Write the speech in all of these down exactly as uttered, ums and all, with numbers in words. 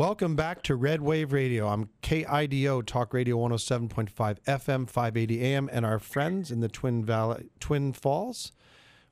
Welcome back to Red Wave Radio. I'm K I D O, Talk Radio one oh seven point five F M, five eighty A M, and our friends in the Twin Valley, Twin Falls,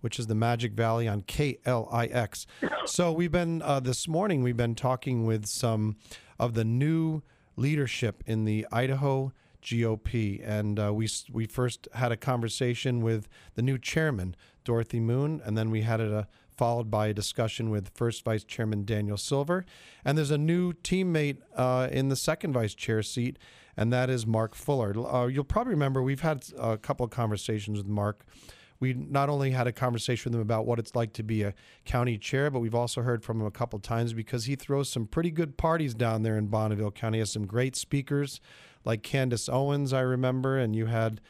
which is the Magic Valley on K L I X. So we've been, uh, this morning, we've been talking with some of the new leadership in the Idaho G O P, and uh, we we first had a conversation with the new chairman, Dorothy Moon, and then we had it a followed by a discussion with First Vice Chairman Daniel Silver. And there's a new teammate uh, in the second vice chair seat, and that is Mark Fuller. Uh, you'll probably remember we've had a couple of conversations with Mark. We not only had a conversation with him about what it's like to be a county chair, but we've also heard from him a couple of times because he throws some pretty good parties down there in Bonneville County. He has some great speakers like Candace Owens, I remember, and you had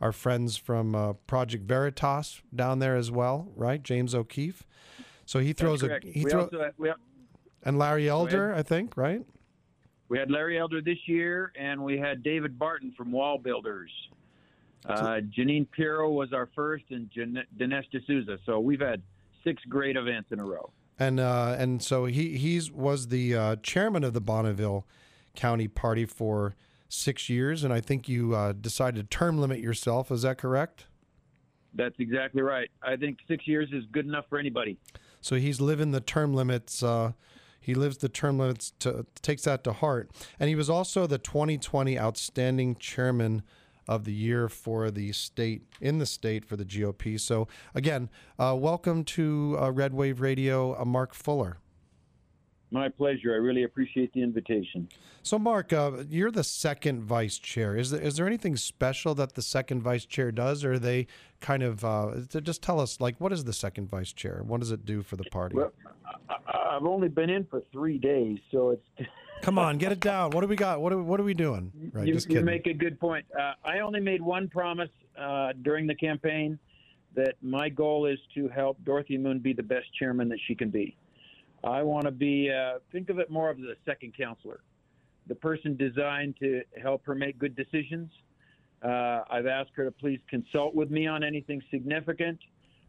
our friends from uh, Project Veritas down there as well, right? James O'Keefe. So he throws a he we throw, also had, we have, and Larry Elder, had, I think, right? We had Larry Elder this year, and we had David Barton from Wall Builders. Uh, Janine Pirro was our first, and Jan- Dinesh D'Souza. So we've had six great events in a row. And uh, and so he he's was the uh, chairman of the Bonneville County Party for six years, and I think you uh, decided to term limit yourself. Is that correct? That's exactly right. I think six years is good enough for anybody. So he's living the term limits. Uh, he lives the term limits, to, takes that to heart. And he was also the twenty twenty Outstanding Chairman of the year for the state, in the state for the G O P. So again, uh, welcome to uh, Red Wave Radio, uh, Mark Fuller. My pleasure. I really appreciate the invitation. So Mark, uh, you're the second vice chair. Is there, is there anything special that the second vice chair does, or are they kind of, uh, just tell us, like, what is the second vice chair? What does it do for the party? Well, I, I've only been in for three days, so it's... Come on, get it down. What do we got? What are, what are we doing? Right, you, just you make a good point. Uh, I only made one promise uh, during the campaign, that my goal is to help Dorothy Moon be the best chairman that she can be. I want to be, uh, think of it more of the second counselor, the person designed to help her make good decisions. Uh, I've asked her to please consult with me on anything significant.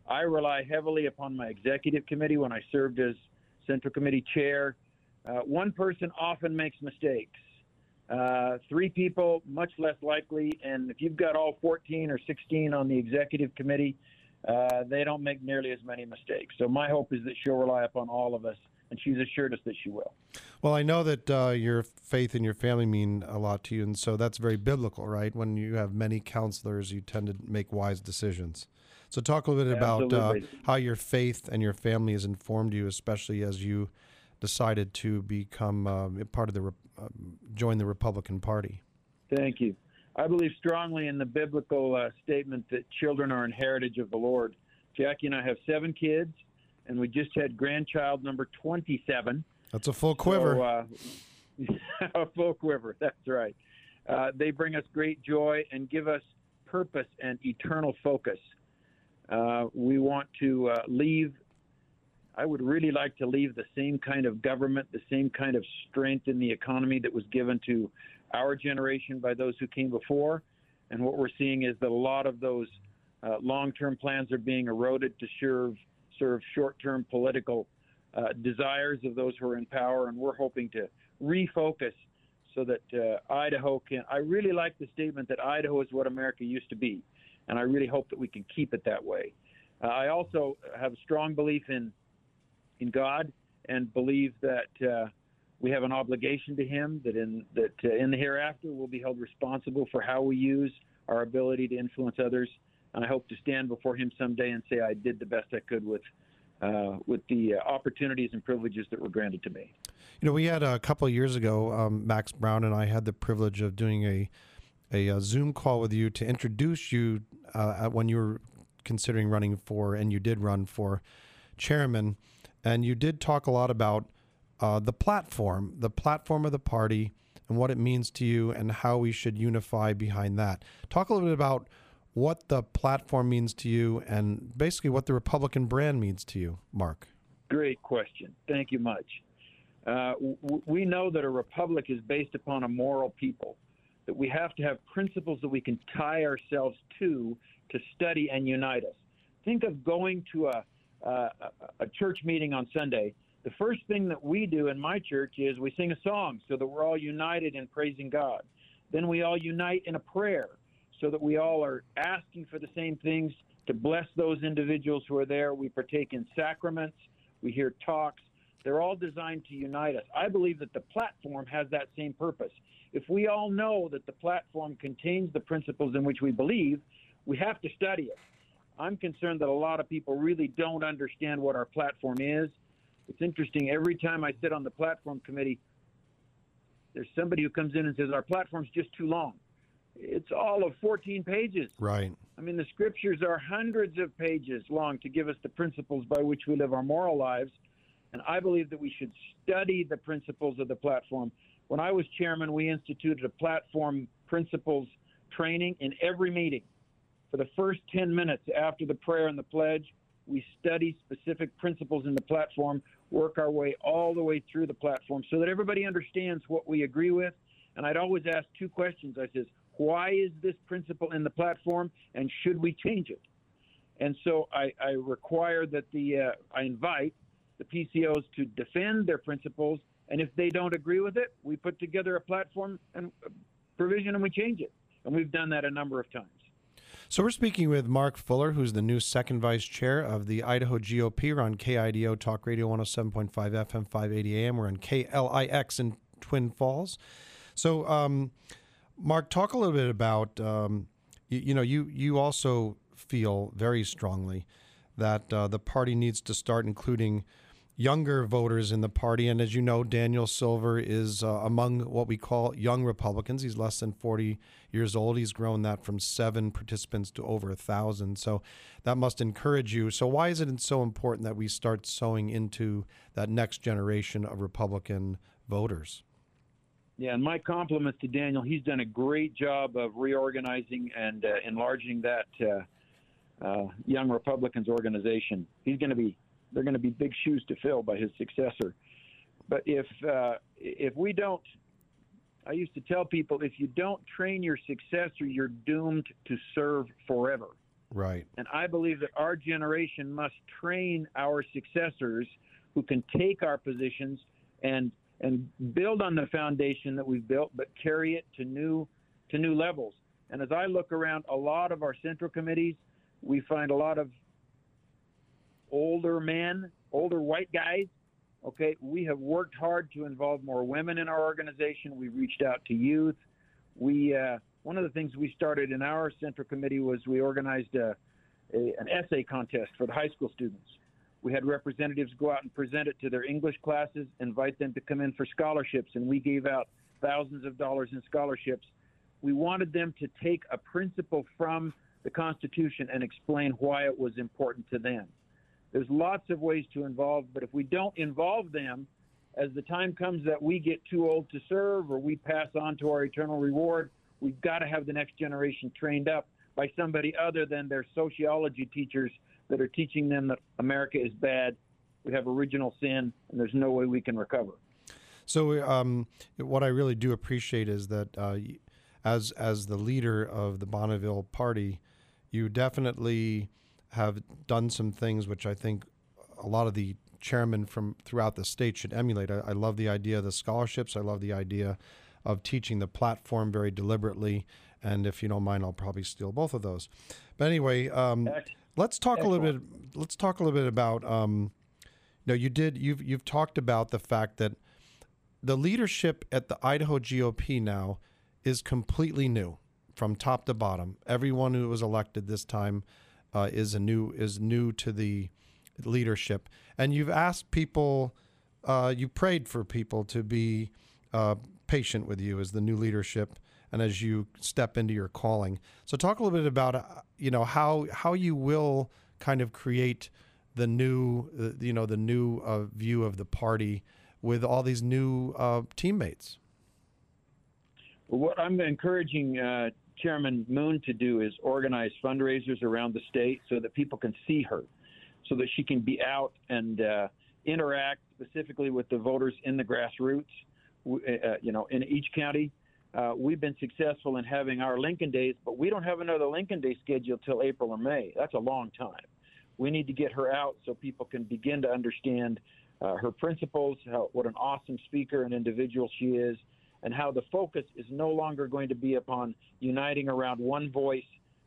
I rely heavily upon my executive committee when I served as Central Committee Chair. Uh, one person often makes mistakes. Uh, three people, much less likely. And if you've got all fourteen or sixteen on the executive committee, uh, they don't make nearly as many mistakes. So my hope is that she'll rely upon all of us, and she's assured us that she will. Well, I know that uh, your faith and your family mean a lot to you, and so that's very biblical, right? When you have many counselors, you tend to make wise decisions. So talk a little bit about uh, how your faith and your family has informed you, especially as you decided to become uh, part of the uh, join the Republican Party. Thank you. I believe strongly in the biblical uh, statement that children are an heritage of the Lord. Jackie and I have seven kids, and we just had grandchild number twenty-seven. That's a full quiver. So, uh, a full quiver. That's right. Uh, they bring us great joy and give us purpose and eternal focus. Uh, we want to uh, leave. I would really like to leave the same kind of government, the same kind of strength in the economy that was given to our generation by those who came before. And what we're seeing is that a lot of those uh, long-term plans are being eroded to serve, serve short-term political uh, desires of those who are in power. And we're hoping to refocus so that uh, Idaho can... I really like the statement that Idaho is what America used to be. And I really hope that we can keep it that way. Uh, I also have a strong belief in in God, and believe that uh, we have an obligation to Him, that in that uh, in the hereafter we'll be held responsible for how we use our ability to influence others. And I hope to stand before Him someday and say I did the best I could with uh, with the uh, opportunities and privileges that were granted to me. You know, we had a couple of years ago, um, Max Brown and I had the privilege of doing a a, a Zoom call with you to introduce you uh, when you were considering running for, and you did run for chairman. And you did talk a lot about uh, the platform, the platform of the party, and what it means to you and how we should unify behind that. Talk a little bit about what the platform means to you and basically what the Republican brand means to you, Mark. Great question. Thank you much. Uh, w- we know that a republic is based upon a moral people, that we have to have principles that we can tie ourselves to to study and unite us. Think of going to a Uh, a church meeting on Sunday the first thing that we do in my church is we sing a song so that we're all united in praising God. Then we all unite in a prayer so that we all are asking for the same things to bless those individuals who are there. We partake in sacraments. We hear talks. They're all designed to unite us. I believe that the platform has that same purpose. If we all know that the platform contains the principles in which we believe, we have to study it. I'm concerned that a lot of people really don't understand what our platform is. It's interesting. Every time I sit on the platform committee, there's somebody who comes in and says, our platform's just too long. It's all of fourteen pages. Right. I mean, the scriptures are hundreds of pages long to give us the principles by which we live our moral lives. And I believe that we should study the principles of the platform. When I was chairman, we instituted a platform principles training in every meeting. For the first ten minutes after the prayer and the pledge, we study specific principles in the platform, work our way all the way through the platform so that everybody understands what we agree with. And I'd always ask two questions. I says, why is this principle in the platform, and should we change it? And so I, I require that the, uh, I invite the P C Os to defend their principles, and if they don't agree with it, we put together a platform and uh, provision and we change it. And we've done that a number of times. So we're speaking with Mark Fuller, who's the new second vice chair of the Idaho G O P. We're on K I D O Talk Radio one oh seven point five F M, five eighty A M. We're on K L I X in Twin Falls. So, um, Mark, talk a little bit about, um, you, you know, you, you also feel very strongly that uh, the party needs to start including younger voters in the party. And as you know, Daniel Silver is uh, among what we call young Republicans. He's less than forty years old. He's grown that from seven participants to over a thousand. So that must encourage you. So why is it so important that we start sowing into that next generation of Republican voters? Yeah, and my compliments to Daniel. He's done a great job of reorganizing and uh, enlarging that uh, uh, Young Republicans organization. He's going to be They're going to be big shoes to fill by his successor. But if uh, if we don't, I used to tell people, if you don't train your successor, you're doomed to serve forever. Right. And I believe that our generation must train our successors who can take our positions and and build on the foundation that we've built, but carry it to new to new levels. And as I look around, a lot of our central committees, we find a lot of older men, older white guys. Okay, we have worked hard to involve more women in our organization. We've reached out to youth. We uh, one of the things we started in our central committee was we organized a, a, an essay contest for the high school students. We had representatives go out and present it to their English classes, invite them to come in for scholarships, and we gave out thousands of dollars in scholarships. We wanted them to take a principle from the Constitution and explain why it was important to them. There's lots of ways to involve, but if we don't involve them, as the time comes that we get too old to serve or we pass on to our eternal reward, we've got to have the next generation trained up by somebody other than their sociology teachers that are teaching them that America is bad, we have original sin, and there's no way we can recover. So um, what I really do appreciate is that uh, as, as the leader of the Bonneville Party, you definitely have done some things which I think a lot of the chairmen from throughout the state should emulate. I, I love the idea of the scholarships. I love the idea of teaching the platform very deliberately. And if you don't mind, I'll probably steal both of those. But anyway, um, let's talk a little bit. Let's talk a little bit about. Um, you know, you did. You've you've talked about the fact that the leadership at the Idaho G O P now is completely new, from top to bottom. Everyone who was elected this time Uh, is a new is new to the leadership, and you've asked people, uh, you prayed for people to be uh, patient with you as the new leadership, and as you step into your calling. So, talk a little bit about uh, you know how how you will kind of create the new uh, you know the new uh, view of the party with all these new uh, teammates. Well, what I'm encouraging Uh Chairman Moon to do is organize fundraisers around the state so that people can see her, so that she can be out and uh, interact specifically with the voters in the grassroots. We, uh, you know, in each county, uh, we've been successful in having our Lincoln Days, but we don't have another Lincoln Day scheduled till April or May. That's a long time. We need to get her out so people can begin to understand uh, her principles, how, what an awesome speaker and individual she is, and how the focus is no longer going to be upon uniting around one voice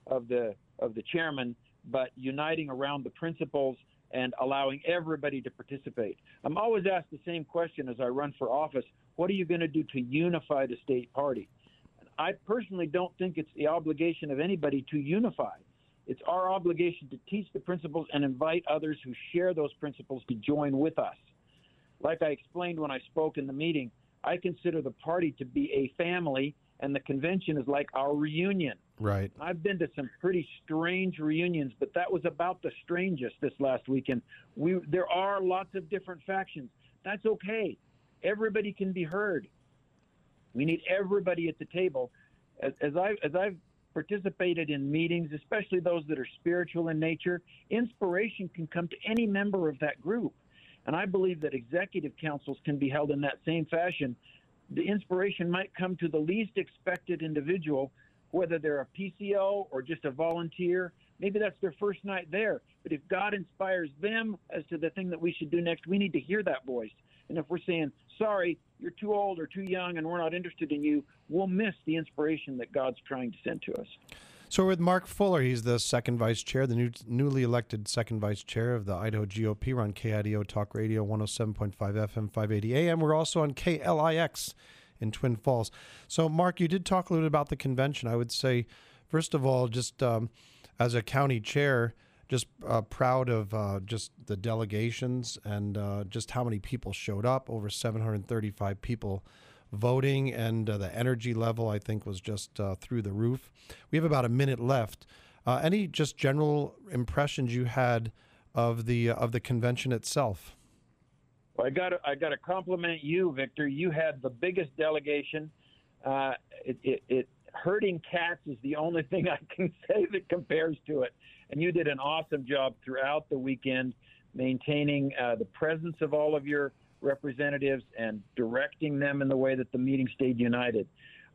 of the of the chairman, but uniting around the principles and allowing everybody to participate. I'm always asked the same question as I run for office: what are you going to do to unify the state party? And I personally don't think it's the obligation of anybody to unify. It's our obligation to teach the principles and invite others who share those principles to join with us. Like I explained when I spoke in the meeting, I consider the party to be a family, and the convention is like our reunion. Right. I've been to some pretty strange reunions, but that was about the strangest this last weekend. We, there are lots of different factions. That's okay. Everybody can be heard. We need everybody at the table. As, as, I, as I've participated in meetings, especially those that are spiritual in nature, inspiration can come to any member of that group. And I believe that executive councils can be held in that same fashion. The inspiration might come to the least expected individual, whether they're a P C O or just a volunteer. Maybe that's their first night there. But if God inspires them as to the thing that we should do next, we need to hear that voice. And if we're saying, sorry, you're too old or too young and we're not interested in you, we'll miss the inspiration that God's trying to send to us. So we're with Mark Fuller. He's the second vice chair, the new, newly elected second vice chair of the Idaho G O P. We're on K I D O Talk Radio, one oh seven point five F M, five eighty A M. We're also on K L I X in Twin Falls. So, Mark, you did talk a little bit about the convention. I would say, first of all, just um, as a county chair, just uh, proud of uh, just the delegations and uh, just how many people showed up, over seven hundred thirty-five people voting, and uh, the energy level, I think, was just uh, through the roof. We have about a minute left. Uh, any just general impressions you had of the uh, of the convention itself? Well, I got I got to compliment you, Victor. You had the biggest delegation. Uh, it, it, it herding cats is the only thing I can say that compares to it. And you did an awesome job throughout the weekend, maintaining uh, the presence of all of your representatives and directing them in the way that the meeting stayed united.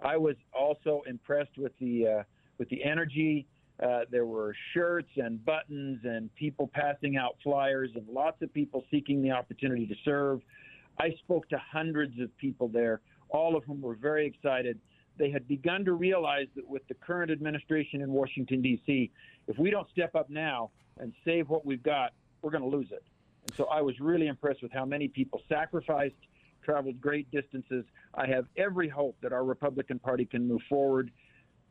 I was also impressed with the uh, with the energy. Uh, there were shirts and buttons and people passing out flyers and lots of people seeking the opportunity to serve. I spoke to hundreds of people there, all of whom were very excited. They had begun to realize that with the current administration in Washington, D C, if we don't step up now and save what we've got, we're going to lose it. And so I was really impressed with how many people sacrificed, traveled great distances. I have every hope that our Republican Party can move forward,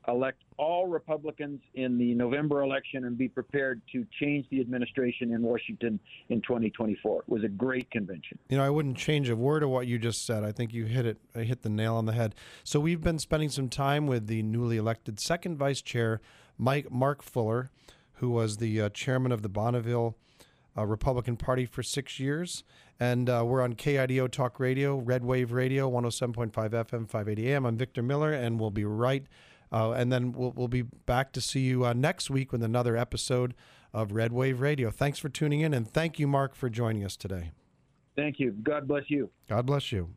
elect all Republicans in the November election, and be prepared to change the administration in Washington in twenty twenty-four. It was a great convention. You know, I wouldn't change a word of what you just said. I think you hit it. I hit the nail on the head. So we've been spending some time with the newly elected second vice chair, Mike Mark Fuller, who was the uh, chairman of the Bonneville Uh, Republican Party for six years, and uh, we're on K I D O Talk Radio, Red Wave Radio, one oh seven point five F M, five eighty A M. I'm Victor Miller, and we'll be right, uh, and then we'll, we'll be back to see you uh, next week with another episode of Red Wave Radio. Thanks for tuning in, and thank you, Mark, for joining us today. Thank you. God bless you. God bless you.